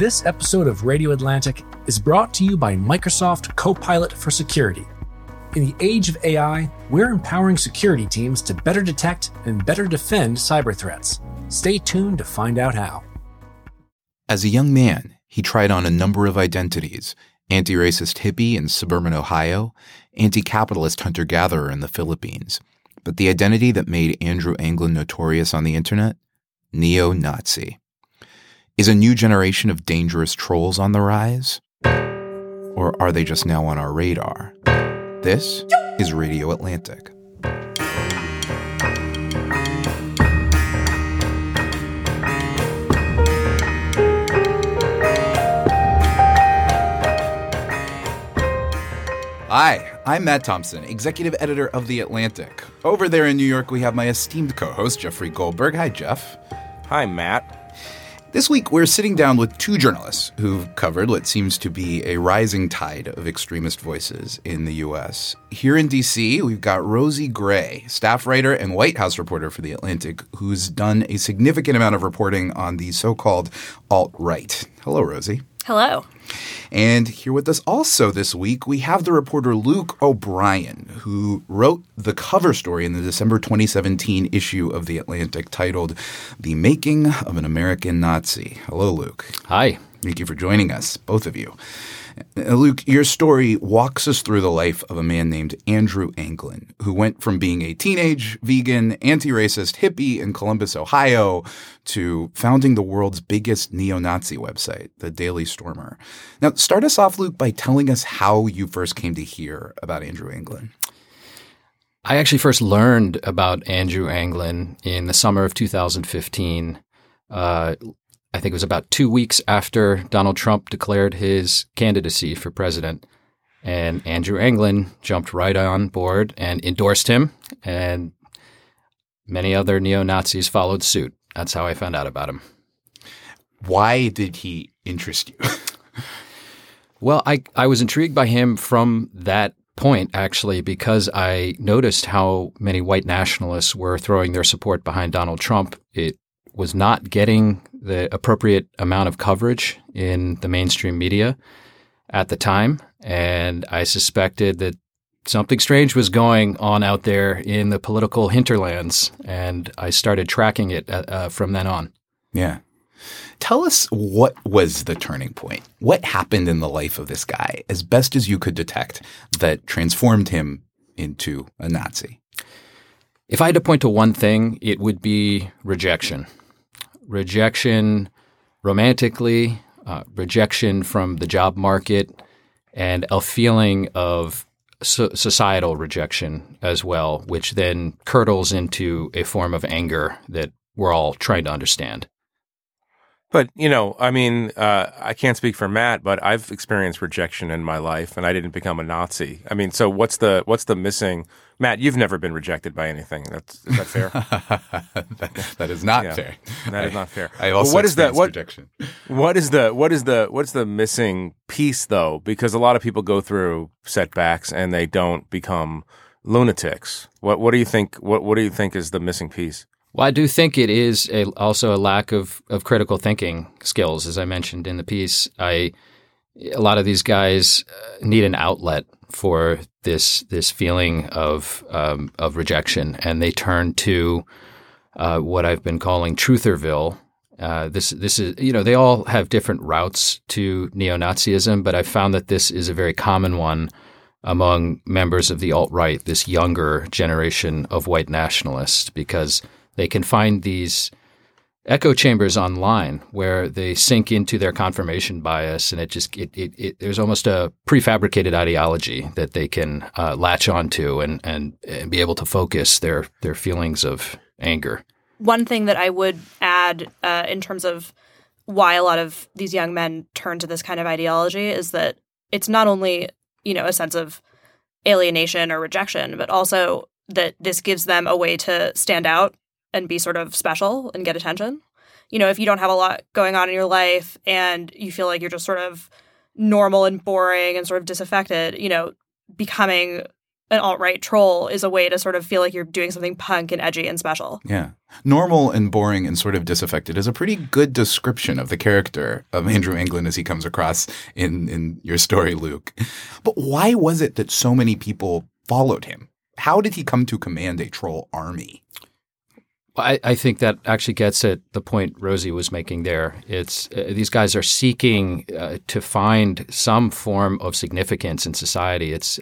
This episode of Radio Atlantic is brought to you by Microsoft Copilot for Security. In the age of AI, we're empowering security teams to better detect and better defend cyber threats. Stay tuned to find out how. As a young man, he tried on a number of identities: anti-racist hippie in suburban Ohio, anti-capitalist hunter-gatherer in the Philippines. But the identity that made Andrew Anglin notorious on the internet? Neo-Nazi. Is a new generation of dangerous trolls on the rise? Or are they just now on our radar? This is Radio Atlantic. Hi, I'm Matt Thompson, executive editor of The Atlantic. Over there in New York, we have my esteemed co-host, Jeffrey Goldberg. Hi, Jeff. Hi, Matt. This week, we're sitting down with two journalists who've covered what seems to be a rising tide of extremist voices in the U.S. Here in D.C., we've got Rosie Gray, staff writer and White House reporter for The Atlantic, who's done a significant amount of reporting on the so-called alt-right. Hello, Rosie. Hello. And here with us also this week, we have the reporter Luke O'Brien, who wrote the cover story in the December 2017 issue of The Atlantic titled The Making of an American Nazi. Hello, Luke. Hi. Thank you for joining us, both of you. Luke, your story walks us through the life of a man named Andrew Anglin, who went from being a teenage, vegan, anti-racist hippie in Columbus, Ohio, to founding the world's biggest neo-Nazi website, the Daily Stormer. Now, start us off, Luke, by telling us how you first came to hear about Andrew Anglin. I actually first learned about Andrew Anglin in the summer of 2015. I think it was about 2 weeks after Donald Trump declared his candidacy for president, and Andrew Anglin jumped right on board and endorsed him, and many other neo-Nazis followed suit. That's how I found out about him. Why did he interest you? Well, I was intrigued by him from that point, actually, because I noticed how many white nationalists were throwing their support behind Donald Trump. It was not getting the appropriate amount of coverage in the mainstream media at the time. And I suspected that something strange was going on out there in the political hinterlands. And I started tracking it from then on. Yeah. Tell us, what was the turning point? What happened in the life of this guy, as best as you could detect, that transformed him into a Nazi? If I had to point to one thing, it would be rejection. Rejection romantically, rejection from the job market, and a feeling of societal rejection as well, which then curdles into a form of anger that we're all trying to understand. But, you know, I mean, I can't speak for Matt, but I've experienced rejection in my life, and I didn't become a Nazi. I mean, so what's the missing? Matt, you've never been rejected by anything. Is that fair? That is not fair. That is not fair. I also experienced rejection. What's the missing piece, though? Because a lot of people go through setbacks and they don't become lunatics. What do you think? What do you think is the missing piece? Well, I do think it is also a lack of critical thinking skills, as I mentioned in the piece. A lot of these guys need an outlet for this feeling of rejection, and they turn to what I've been calling Trutherville. This is, you know, they all have different routes to neo-Nazism, but I found that this is a very common one among members of the alt-right, this younger generation of white nationalists, because they can find these echo chambers online where they sink into their confirmation bias, and there's almost a prefabricated ideology that they can latch onto and be able to focus their feelings of anger. One thing that I would add in terms of why a lot of these young men turn to this kind of ideology is that it's not only, you know, a sense of alienation or rejection, but also that this gives them a way to stand out and be sort of special and get attention. You know, if you don't have a lot going on in your life and you feel like you're just sort of normal and boring and sort of disaffected, you know, becoming an alt-right troll is a way to sort of feel like you're doing something punk and edgy and special. Yeah. Normal and boring and sort of disaffected is a pretty good description of the character of Andrew Anglin as he comes across in your story, Luke. But why was it that so many people followed him? How did he come to command a troll army? Well, I think that actually gets at the point Rosie was making there. It's these guys are seeking to find some form of significance in society. It's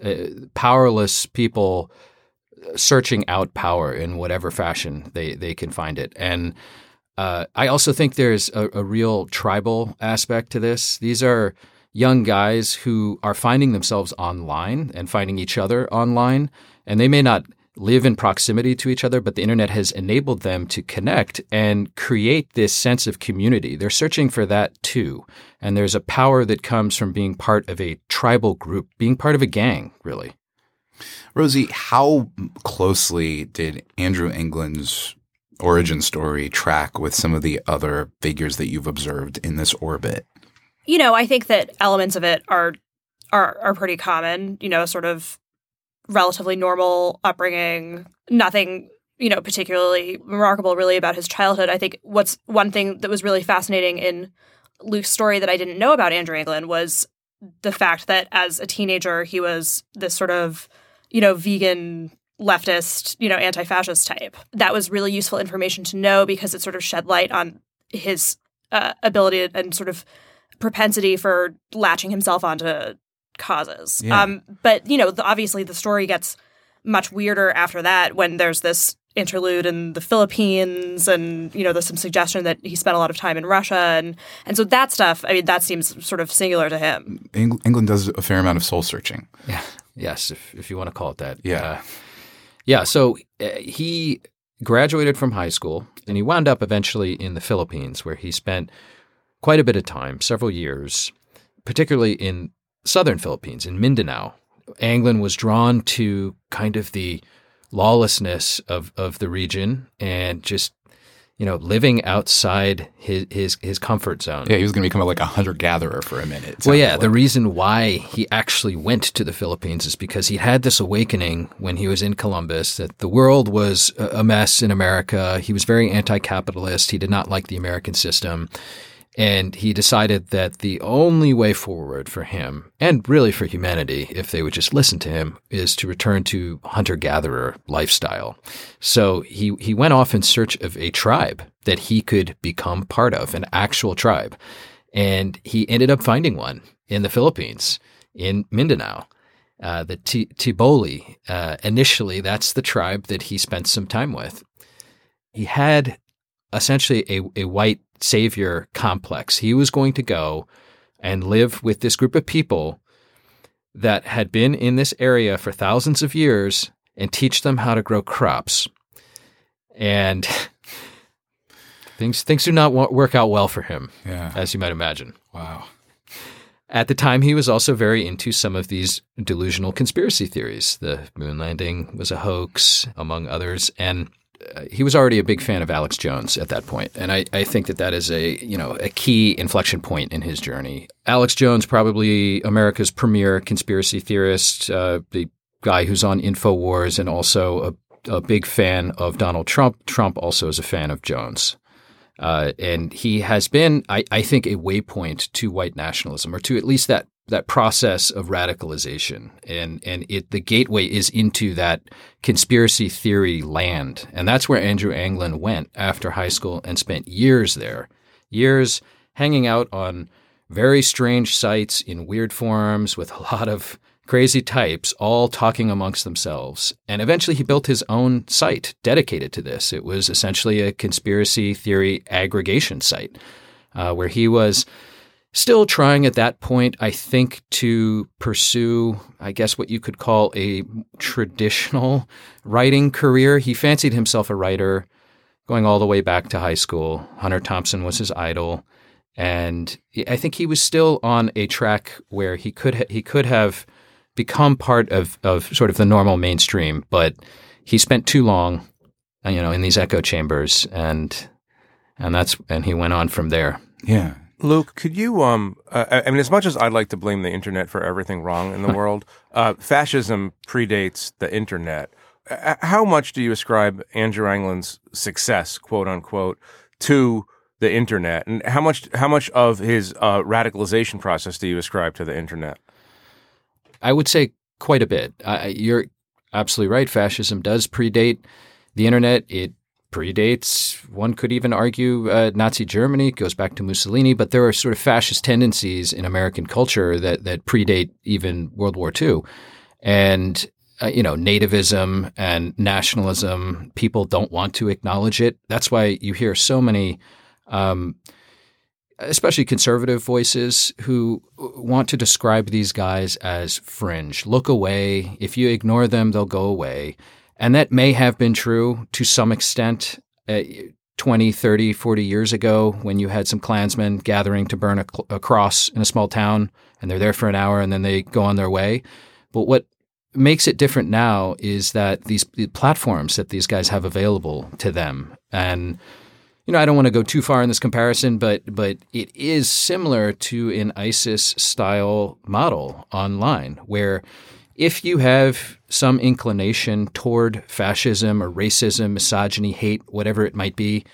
powerless people searching out power in whatever fashion they can find it. And I also think there's a real tribal aspect to this. These are young guys who are finding themselves online and finding each other online, and they may not live in proximity to each other, but the internet has enabled them to connect and create this sense of community. They're searching for that too. And there's a power that comes from being part of a tribal group, being part of a gang, really. Rosie, how closely did Andrew Anglin's origin story track with some of the other figures that you've observed in this orbit? You know, I think that elements of it are pretty common, you know, sort of relatively normal upbringing, nothing, you know, particularly remarkable really about his childhood. I think what's one thing that was really fascinating in Luke's story that I didn't know about Andrew Anglin was the fact that as a teenager, he was this sort of, you know, vegan leftist, you know, anti-fascist type. That was really useful information to know because it sort of shed light on his ability and sort of propensity for latching himself onto causes. Yeah. But, you know, obviously the story gets much weirder after that when there's this interlude in the Philippines and, you know, there's some suggestion that he spent a lot of time in Russia. And so that stuff, I mean, that seems sort of singular to him. England does a fair amount of soul searching. Yeah. Yes, if you want to call it that. Yeah. So he graduated from high school and he wound up eventually in the Philippines where he spent quite a bit of time, several years, particularly in Southern Philippines, in Mindanao. Anglin was drawn to kind of the lawlessness of the region and just, you know, living outside his comfort zone. Yeah, he was going to become like a hunter-gatherer for a minute. Well, yeah, the reason why he actually went to the Philippines is because he had this awakening when he was in Columbus that the world was a mess in America. He was very anti-capitalist. He did not like the American system. And he decided that the only way forward for him, and really for humanity, if they would just listen to him, is to return to hunter-gatherer lifestyle. So he went off in search of a tribe that he could become part of, an actual tribe. And he ended up finding one in the Philippines, in Mindanao, the Tiboli. Initially, that's the tribe that he spent some time with. He had essentially a white savior complex. He was going to go and live with this group of people that had been in this area for thousands of years and teach them how to grow crops. And things do not work out well for him, as you might imagine. Wow. At the time, he was also very into some of these delusional conspiracy theories. The moon landing was a hoax, among others. And he was already a big fan of Alex Jones at that point. And I think that is a key inflection point in his journey. Alex Jones, probably America's premier conspiracy theorist, the guy who's on InfoWars and also a big fan of Donald Trump. Trump also is a fan of Jones. And he has been, I think, a waypoint to white nationalism, or to at least that process of radicalization, and the gateway is into that conspiracy theory land. And that's where Andrew Anglin went after high school and spent years there, years hanging out on very strange sites in weird forums with a lot of crazy types all talking amongst themselves. And eventually he built his own site dedicated to this. It was essentially a conspiracy theory aggregation site where he was still trying at that point, I think, to pursue, I guess, what you could call a traditional writing career. He fancied himself a writer going all the way back to high school. Hunter Thompson was his idol. And I think he was still on a track where he could have become part of sort of the normal mainstream, but he spent too long, you know, in these echo chambers, and he went on from there. Yeah. Luke, could you, I mean, as much as I'd like to blame the internet for everything wrong in the world, fascism predates the internet. How much do you ascribe Andrew Anglin's success, quote unquote, to the internet? And how much of his radicalization process do you ascribe to the internet? I would say quite a bit. You're absolutely right. Fascism does predate the internet. It predates, one could even argue, Nazi Germany. It goes back to Mussolini. But there are sort of fascist tendencies in American culture that predate even World War II. And nativism and nationalism, people don't want to acknowledge it. That's why you hear so many, especially conservative voices, who want to describe these guys as fringe. Look away. If you ignore them, they'll go away. And that may have been true to some extent 20, 30, 40 years ago when you had some Klansmen gathering to burn a cross in a small town, and they're there for an hour and then they go on their way. But what makes it different now is that the platforms that these guys have available to them. And, I don't want to go too far in this comparison, but it is similar to an ISIS-style model online, where if you have some inclination toward fascism or racism, misogyny, hate, whatever it might be,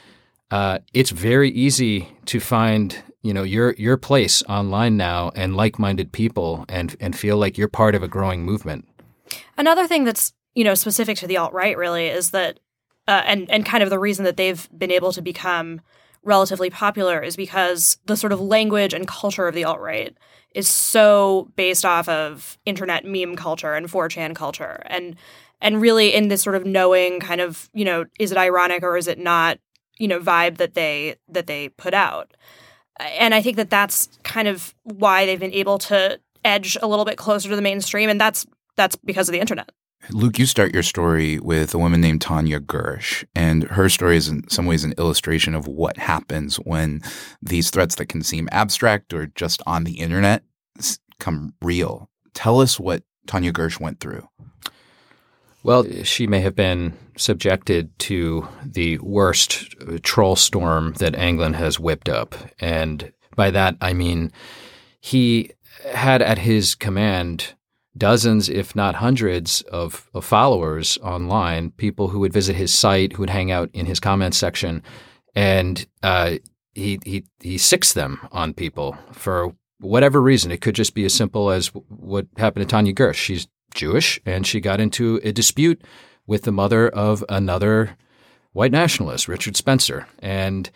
it's very easy to find your place online now and like-minded people and feel like you're part of a growing movement. Another thing that's, specific to the alt-right really is that and kind of the reason that they've been able to become relatively popular is because the sort of language and culture of the alt-right is so based off of internet meme culture and 4chan culture. And really in this sort of knowing kind of, is it ironic or is it not, vibe that they put out. And I think that that's kind of why they've been able to edge a little bit closer to the mainstream, and that's because of the internet. Luke, you start your story with a woman named Tanya Gersh, and her story is in some ways an illustration of what happens when these threats that can seem abstract or just on the internet come real. Tell us what Tanya Gersh went through. Well, she may have been subjected to the worst troll storm that Anglin has whipped up. And by that, I mean he had at his command dozens, if not hundreds, of followers online, people who would visit his site, who would hang out in his comments section, and he sicks them on people for whatever reason. It could just be as simple as what happened to Tanya Gersh. She's Jewish, and she got into a dispute with the mother of another white nationalist, Richard Spencer. And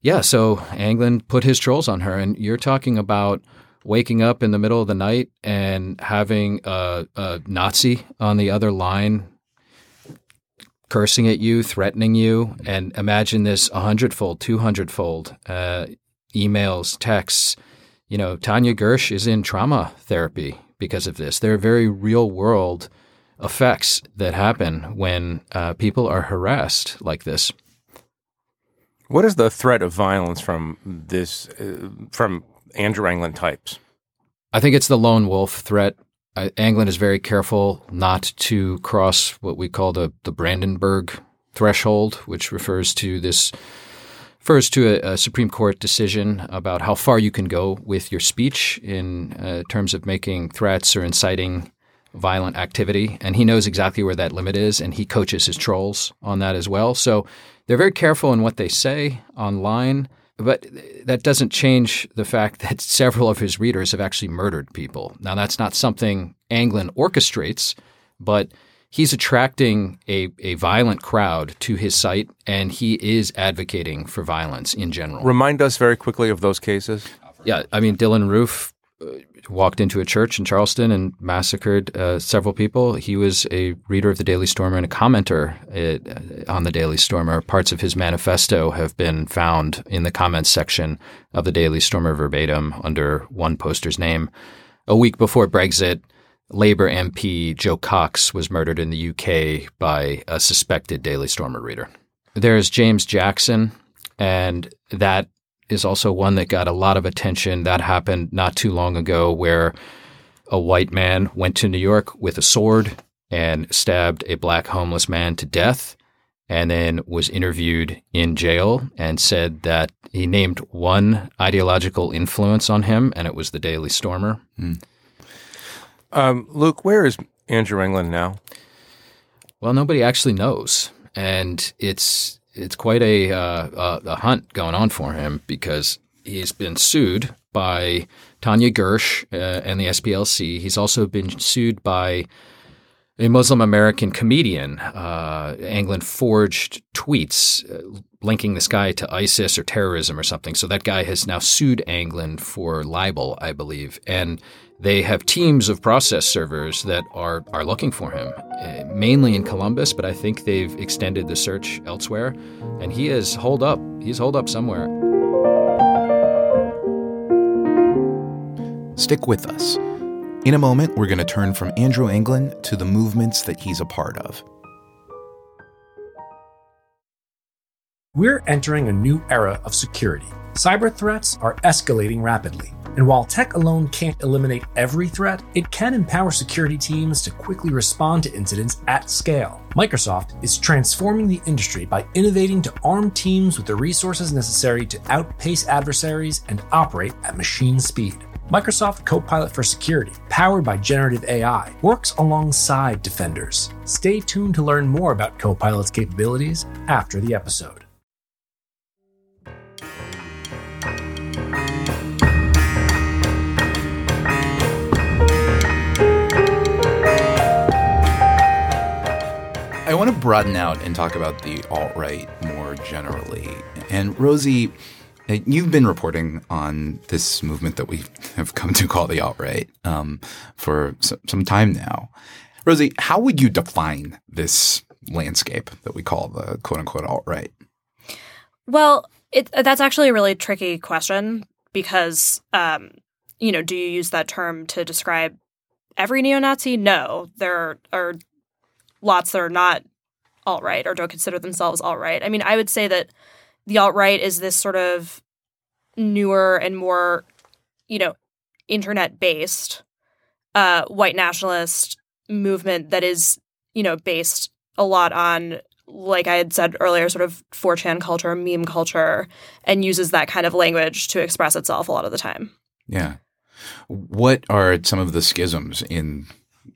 yeah, so Anglin put his trolls on her, and you're talking about waking up in the middle of the night and having a Nazi on the other line cursing at you, threatening you, and imagine this 100-fold, 200-fold emails, texts. Tanya Gersh is in trauma therapy because of this. There are very real-world effects that happen when people are harassed like this. What is the threat of violence from this, from Andrew Anglin types? I think it's the lone wolf threat. Anglin is very careful not to cross what we call the Brandenburg threshold, which refers to a Supreme Court decision about how far you can go with your speech in terms of making threats or inciting violent activity. And he knows exactly where that limit is, and he coaches his trolls on that as well. So they're very careful in what they say online. But that doesn't change the fact that several of his readers have actually murdered people. Now, that's not something Anglin orchestrates, but he's attracting a violent crowd to his site, and he is advocating for violence in general. Remind us very quickly of those cases. Yeah. I mean, Dylann Roof walked into a church in Charleston and massacred several people. He was a reader of the Daily Stormer and a commenter on the Daily Stormer. Parts of his manifesto have been found in the comments section of the Daily Stormer verbatim under one poster's name. A week before Brexit, Labour MP Joe Cox was murdered in the UK by a suspected Daily Stormer reader. There's James Jackson, and that is also one that got a lot of attention. That happened not too long ago, where a white man went to New York with a sword and stabbed a black homeless man to death. and then was interviewed in jail and said that he named one ideological influence on him, and it was the Daily Stormer. Mm. Luke, where is Andrew Anglin now? Well, nobody actually knows, and it's quite a hunt going on for him because he's been sued by Tanya Gersh and the SPLC. He's also been sued by a Muslim American comedian. Anglin forged tweets linking this guy to ISIS or terrorism or something. So that guy has now sued Anglin for libel, I believe. And they have teams of process servers that are looking for him, mainly in Columbus, but I think they've extended the search elsewhere. And he is holed up. He's holed up somewhere. Stick with us. In a moment, we're going to turn from Andrew Anglin to the movements that he's a part of. We're entering a new era of security. Cyber threats are escalating rapidly. And while tech alone can't eliminate every threat, it can empower security teams to quickly respond to incidents at scale. Microsoft is transforming the industry by innovating to arm teams with the resources necessary to outpace adversaries and operate at machine speed. Microsoft Copilot for Security, powered by generative AI, works alongside defenders. Stay tuned to learn more about Copilot's capabilities after the episode. I want to broaden out and talk about the alt-right more generally. And Rosie, you've been reporting on this movement that we have come to call the alt-right for some time now. Rosie, how would you define this landscape that we call the quote-unquote alt-right? Well, that's actually a really tricky question because, do you use that term to describe every neo-Nazi? No. There are lots that are not alt-right or don't consider themselves alt-right. I mean, I would say that the alt-right is this sort of newer and more, internet-based white nationalist movement that is, based a lot on, like I had said earlier, sort of 4chan culture, meme culture, and uses that kind of language to express itself a lot of the time. Yeah. What are some of the schisms in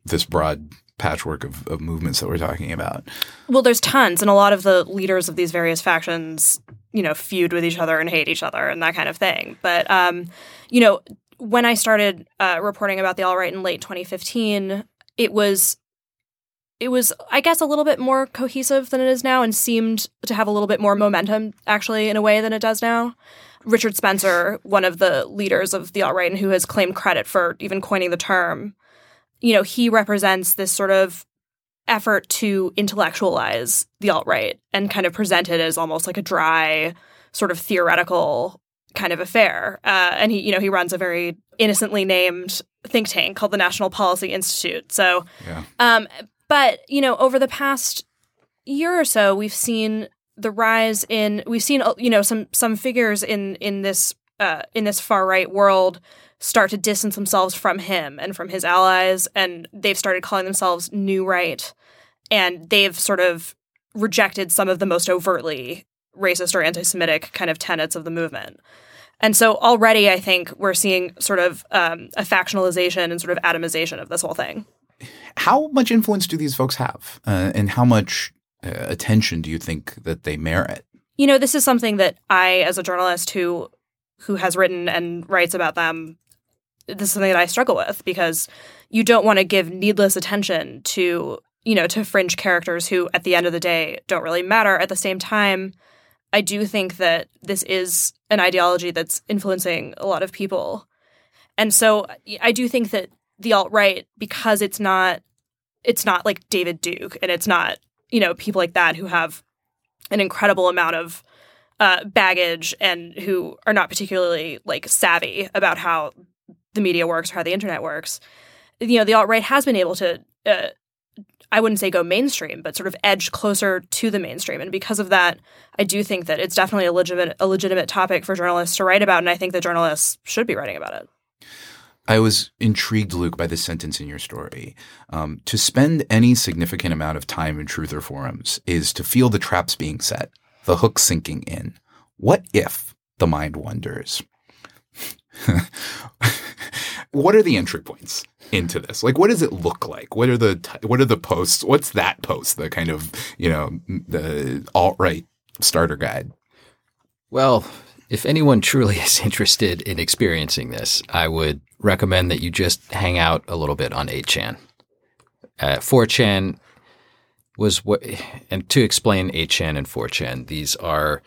this broad patchwork of movements that we're talking about? Well, there's tons, and a lot of the leaders of these various factions, feud with each other and hate each other and that kind of thing. But, when I started reporting about the alt-right in late 2015, it was, I guess, a little bit more cohesive than it is now and seemed to have a little bit more momentum, actually, in a way than it does now. Richard Spencer, one of the leaders of the alt-right and who has claimed credit for even coining the term, he represents this sort of effort to intellectualize the alt-right and kind of present it as almost like a dry sort of theoretical kind of affair. And he runs a very innocently named think tank called the National Policy Institute. So, yeah. But over the past year or so, we've seen the rise in, some figures in this far right world start to distance themselves from him and from his allies, and they've started calling themselves New Right, and they've sort of rejected some of the most overtly racist or anti-Semitic kind of tenets of the movement. And so already I think we're seeing sort of a factionalization and sort of atomization of this whole thing. How much influence do these folks have, and how much attention do you think that they merit? This is something that I, as a journalist who has written and writes about them, this is something that I struggle with because you don't want to give needless attention to, to fringe characters who at the end of the day don't really matter. At the same time, I do think that this is an ideology that's influencing a lot of people. And so I do think that the alt-right, because it's not like David Duke and it's not, people like that who have an incredible amount of baggage and who are not particularly savvy about how the media works or how the internet works, the alt-right has been able to, I wouldn't say go mainstream, but sort of edge closer to the mainstream. And because of that, I do think that it's definitely a legitimate topic for journalists to write about, and I think that journalists should be writing about it. I was intrigued, Luke, by this sentence in your story. To spend any significant amount of time in truther forums is to feel the traps being set, the hook sinking in. What if, the mind wonders, what are the entry points into this? Like, what does it look like? What are the posts? What's that post? The kind of, the alt-right starter guide. Well, if anyone truly is interested in experiencing this, I would recommend that you just hang out a little bit on 8chan. 4chan was what – and to explain 8chan and 4chan, these are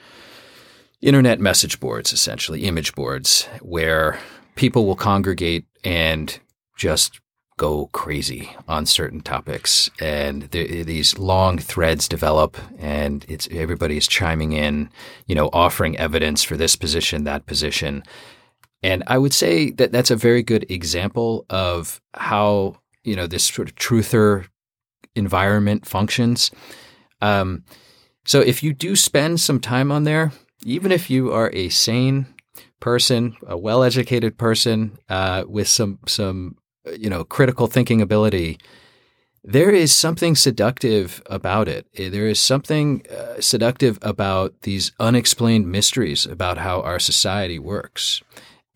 internet message boards, essentially, image boards, where people will congregate and just go crazy on certain topics. And these long threads develop, and everybody's chiming in, offering evidence for this position, that position. And I would say that that's a very good example of how, this sort of truther environment functions. So if you do spend some time on there, even if you are a sane person, a well-educated person with some critical thinking ability, there is something seductive about it. There is something seductive about these unexplained mysteries about how our society works.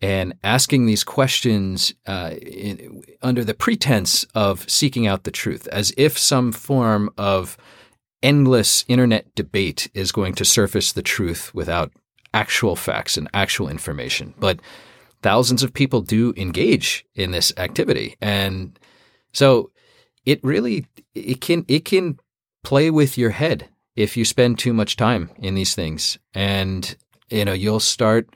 And asking these questions under the pretense of seeking out the truth, as if some form of endless internet debate is going to surface the truth without actual facts and actual information. But thousands of people do engage in this activity. And so it can play with your head if you spend too much time in these things. And, you'll start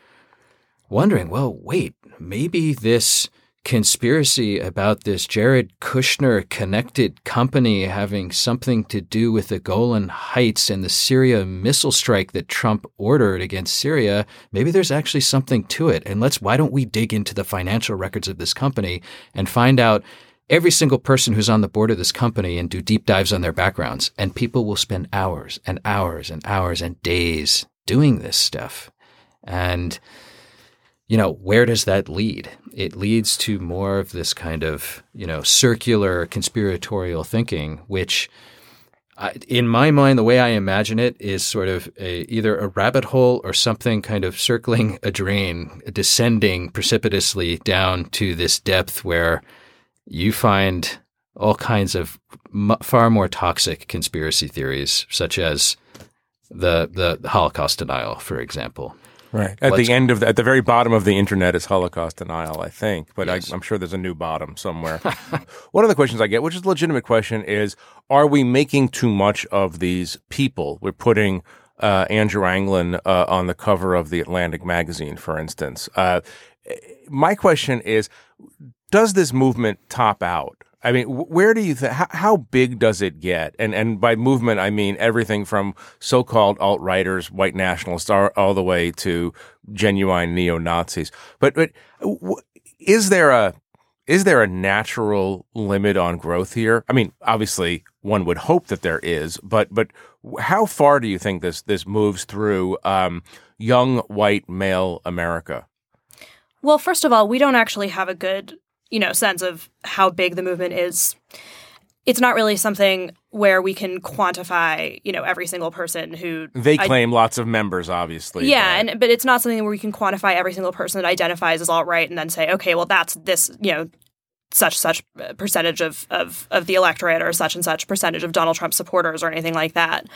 wondering, well, wait, maybe this conspiracy about this Jared Kushner connected company having something to do with the Golan Heights and the Syria missile strike that Trump ordered against Syria. Maybe there's actually something to it. And why don't we dig into the financial records of this company and find out every single person who's on the board of this company and do deep dives on their backgrounds. And people will spend hours and hours and hours and days doing this stuff. And where does that lead? It leads to more of this kind of, circular conspiratorial thinking, which in my mind, the way I imagine it is sort of either a rabbit hole or something kind of circling a drain, descending precipitously down to this depth where you find all kinds of far more toxic conspiracy theories, such as the Holocaust denial, for example. Right. At the very bottom of the internet is Holocaust denial, I think. But yes. I'm sure there's a new bottom somewhere. One of the questions I get, which is a legitimate question, is are we making too much of these people? We're putting Andrew Anglin on the cover of The Atlantic magazine, for instance. My question is, does this movement top out? I mean, where do you think, how big does it get? And by movement, I mean everything from so-called alt-righters, white nationalists, all the way to genuine neo-Nazis. But is there a natural limit on growth here? I mean, obviously, one would hope that there is, but how far do you think this moves through young white male America? Well, first of all, we don't actually have a good sense of how big the movement is. It's not really something where we can quantify, every single person who... They claim lots of members, obviously. Yeah, but it's not something where we can quantify every single person that identifies as alt-right and then say, okay, well, that's this, such percentage of the electorate or such and such percentage of Donald Trump supporters or anything like that.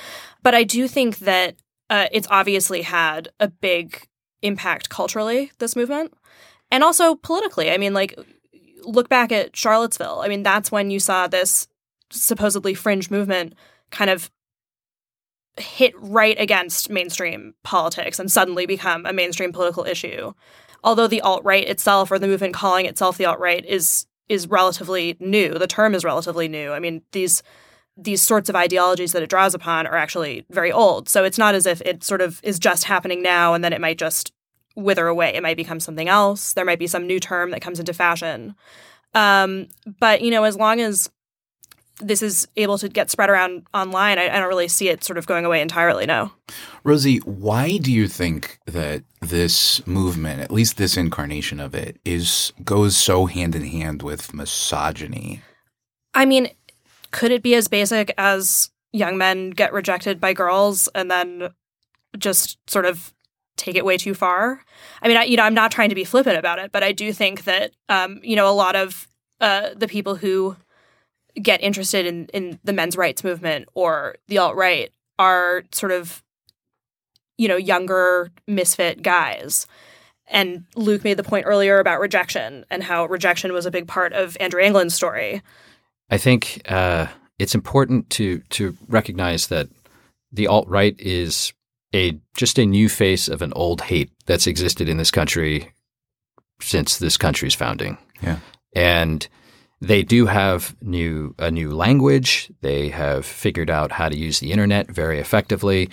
But I do think that it's obviously had a big impact culturally, this movement, and also politically. I mean, look back at Charlottesville. I mean, that's when you saw this supposedly fringe movement kind of hit right against mainstream politics and suddenly become a mainstream political issue. Although the alt-right itself, or the movement calling itself the alt-right, is relatively new. The term is relatively new. I mean, these sorts of ideologies that it draws upon are actually very old. So it's not as if it sort of is just happening now and then it might just wither away. It might become something else. There might be some new term that comes into fashion. But, as long as this is able to get spread around online, I don't really see it sort of going away entirely now. Rosie, why do you think that this movement, at least this incarnation of it, goes so hand in hand with misogyny? I mean, could it be as basic as young men get rejected by girls and then just sort of take it way too far? I mean, I'm not trying to be flippant about it, but I do think that, a lot of the people who get interested in the men's rights movement or the alt-right are sort of, younger misfit guys. And Luke made the point earlier about rejection and how rejection was a big part of Andrew Anglin's story. I think it's important to recognize that the alt-right is just a new face of an old hate that's existed in this country since this country's founding. Yeah. And they do have a new language. They have figured out how to use the internet very effectively.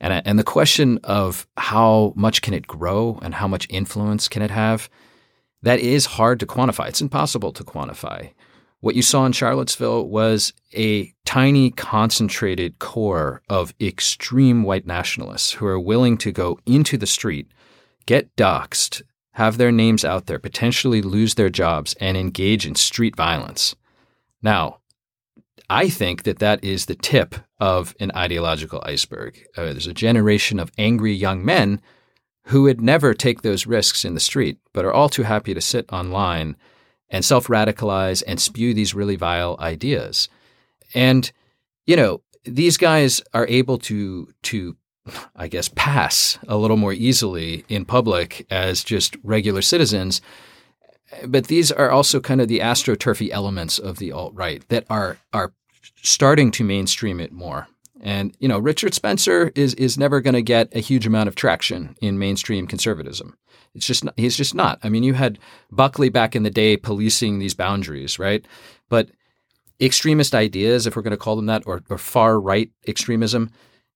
And the question of how much can it grow and how much influence can it have, that is hard to quantify. It's impossible to quantify. What you saw in Charlottesville was a tiny concentrated core of extreme white nationalists who are willing to go into the street, get doxxed, have their names out there, potentially lose their jobs, and engage in street violence. Now, I think that is the tip of an ideological iceberg. There's a generation of angry young men who would never take those risks in the street, but are all too happy to sit online and self-radicalize and spew these really vile ideas. And, these guys are able to I guess, pass a little more easily in public as just regular citizens. But these are also kind of the astroturfy elements of the alt-right that are starting to mainstream it more. And, Richard Spencer is never going to get a huge amount of traction in mainstream conservatism. He's just not. I mean, you had Buckley back in the day policing these boundaries, right? But extremist ideas, if we're going to call them that, or far-right extremism,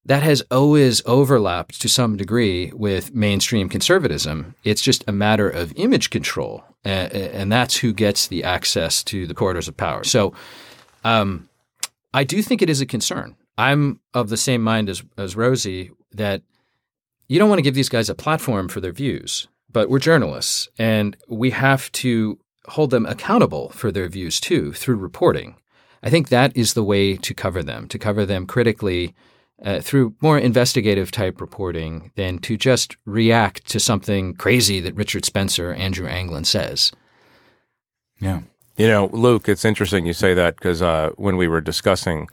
that has always overlapped to some degree with mainstream conservatism. It's just a matter of image control, and that's who gets the access to the corridors of power. So I do think it is a concern. I'm of the same mind as Rosie that you don't want to give these guys a platform for their views, but we're journalists, and we have to hold them accountable for their views too through reporting. I think that is the way to cover them critically, through more investigative type reporting than to just react to something crazy that Richard Spencer, Andrew Anglin says. Yeah. Luke, it's interesting you say that because when we were discussing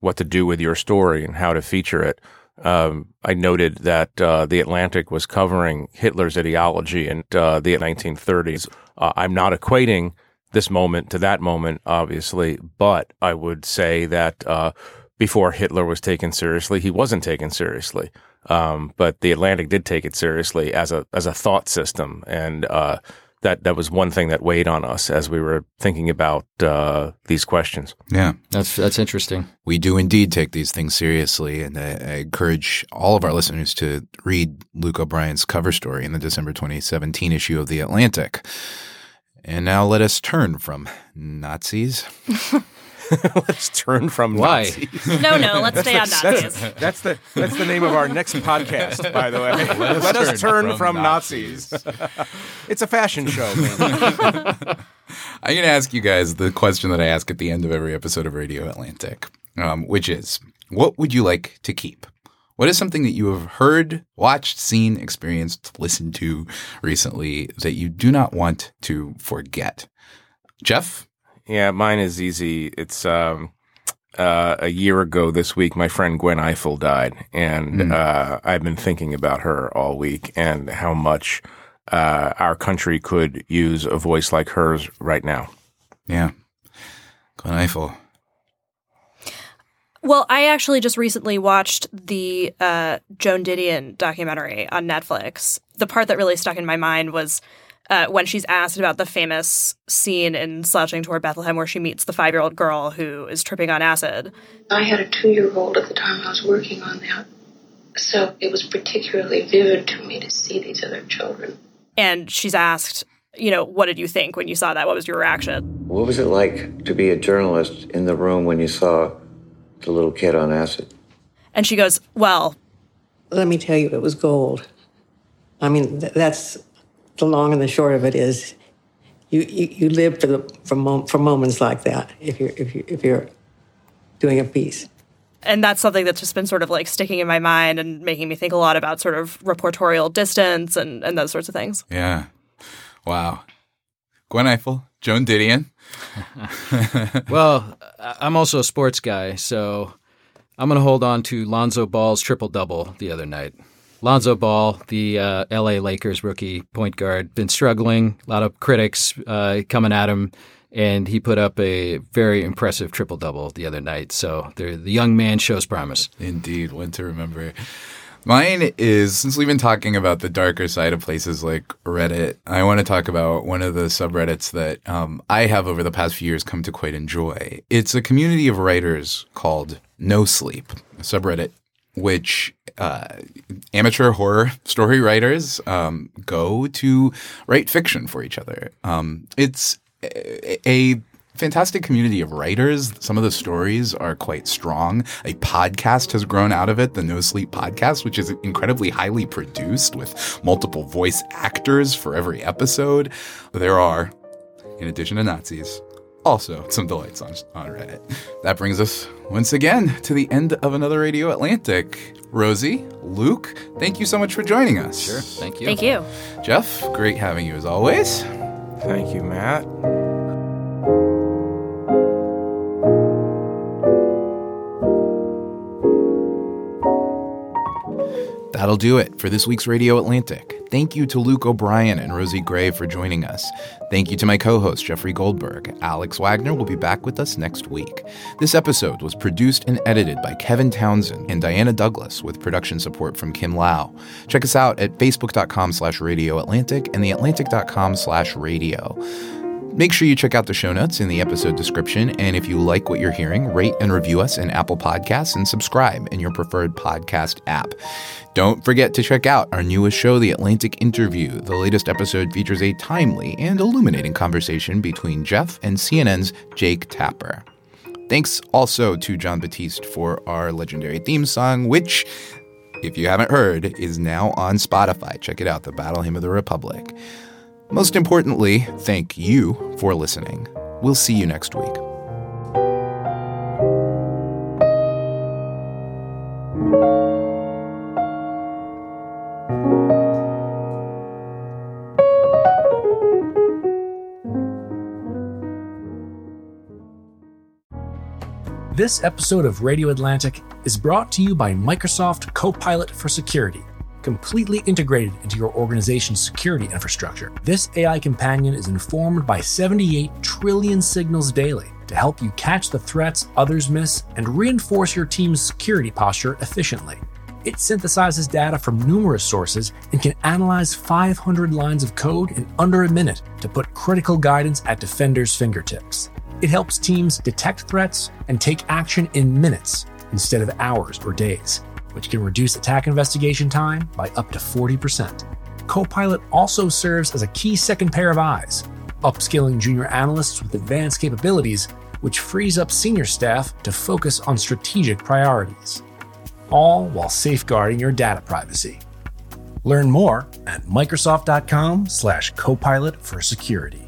what to do with your story and how to feature it, I noted that The Atlantic was covering Hitler's ideology in the 1930s. I'm not equating this moment to that moment, obviously, but I would say that before Hitler was taken seriously, he wasn't taken seriously. But The Atlantic did take it seriously as a thought system. And that was one thing that weighed on us as we were thinking about these questions. Yeah. That's interesting. We do indeed take these things seriously. And I encourage all of our listeners to read Luke O'Brien's cover story in the December 2017 issue of The Atlantic. And now let us turn from Nazis. Let's turn from Nazis. Why? No, let's stay on Nazis. That's the name of our next podcast, by the way. Let us turn from Nazis. It's a fashion show. I'm going to ask you guys the question that I ask at the end of every episode of Radio Atlantic, which is, what would you like to keep? What is something that you have heard, watched, seen, experienced, listened to recently that you do not want to forget? Jeff? Yeah, mine is easy. It's a year ago this week, my friend Gwen Ifill died, and I've been thinking about her all week and how much our country could use a voice like hers right now. Yeah. Gwen Ifill. Well, I actually just recently watched the Joan Didion documentary on Netflix. The part that really stuck in my mind was when she's asked about the famous scene in Slouching Toward Bethlehem where she meets the 5-year-old girl who is tripping on acid. I had a 2-year-old at the time I was working on that, so it was particularly vivid to me to see these other children. And she's asked, you know, what did you think when you saw that? What was your reaction? What was it like to be a journalist in the room when you saw the little kid on acid? And she goes, well... Let me tell you, it was gold. I mean, that's the long and the short of it is you live for moments like that if you're doing a piece. And that's something that's just been sort of like sticking in my mind and making me think a lot about sort of reportorial distance and those sorts of things. Yeah. Wow. Gwen Ifill, Joan Didion. Well, I'm also a sports guy, so I'm going to hold on to Lonzo Ball's triple-double the other night. Lonzo Ball, the L.A. Lakers rookie point guard, been struggling, a lot of critics coming at him, and he put up a very impressive triple-double the other night. So the young man shows promise. Indeed, one to remember. Mine is, since we've been talking about the darker side of places like Reddit, I want to talk about one of the subreddits that I have over the past few years come to quite enjoy. It's a community of writers called No Sleep, a subreddit, which amateur horror story writers go to write fiction for each other. It's a fantastic community of writers. Some of the stories are quite strong. A podcast has grown out of it, the No Sleep podcast, which is incredibly highly produced with multiple voice actors for every episode. There are, in addition to Nazis, also some delights on Reddit. That brings us once again to the end of another Radio Atlantic. Rosie, Luke, thank you so much for joining us. Sure, thank you. Thank you. Jeff, great having you as always. Thank you, Matt. That'll do it for this week's Radio Atlantic. Thank you to Luke O'Brien and Rosie Gray for joining us. Thank you to my co-host, Jeffrey Goldberg. Alex Wagner will be back with us next week. This episode was produced and edited by Kevin Townsend and Diana Douglas with production support from Kim Lau. Check us out at facebook.com/radioatlantic and theatlantic.com/radio. Make sure you check out the show notes in the episode description, and if you like what you're hearing, rate and review us in Apple Podcasts and subscribe in your preferred podcast app. Don't forget to check out our newest show, The Atlantic Interview. The latest episode features a timely and illuminating conversation between Jeff and CNN's Jake Tapper. Thanks also to John Batiste for our legendary theme song, which, if you haven't heard, is now on Spotify. Check it out, The Battle Hymn of the Republic. Most importantly, thank you for listening. We'll see you next week. This episode of Radio Atlantic is brought to you by Microsoft Copilot for Security. Completely integrated into your organization's security infrastructure, this AI companion is informed by 78 trillion signals daily to help you catch the threats others miss and reinforce your team's security posture efficiently. It synthesizes data from numerous sources and can analyze 500 lines of code in under a minute to put critical guidance at defenders' fingertips. It helps teams detect threats and take action in minutes instead of hours or days, which can reduce attack investigation time by up to 40%. Copilot also serves as a key second pair of eyes, upskilling junior analysts with advanced capabilities, which frees up senior staff to focus on strategic priorities, all while safeguarding your data privacy. Learn more at Microsoft.com/Copilot for Security.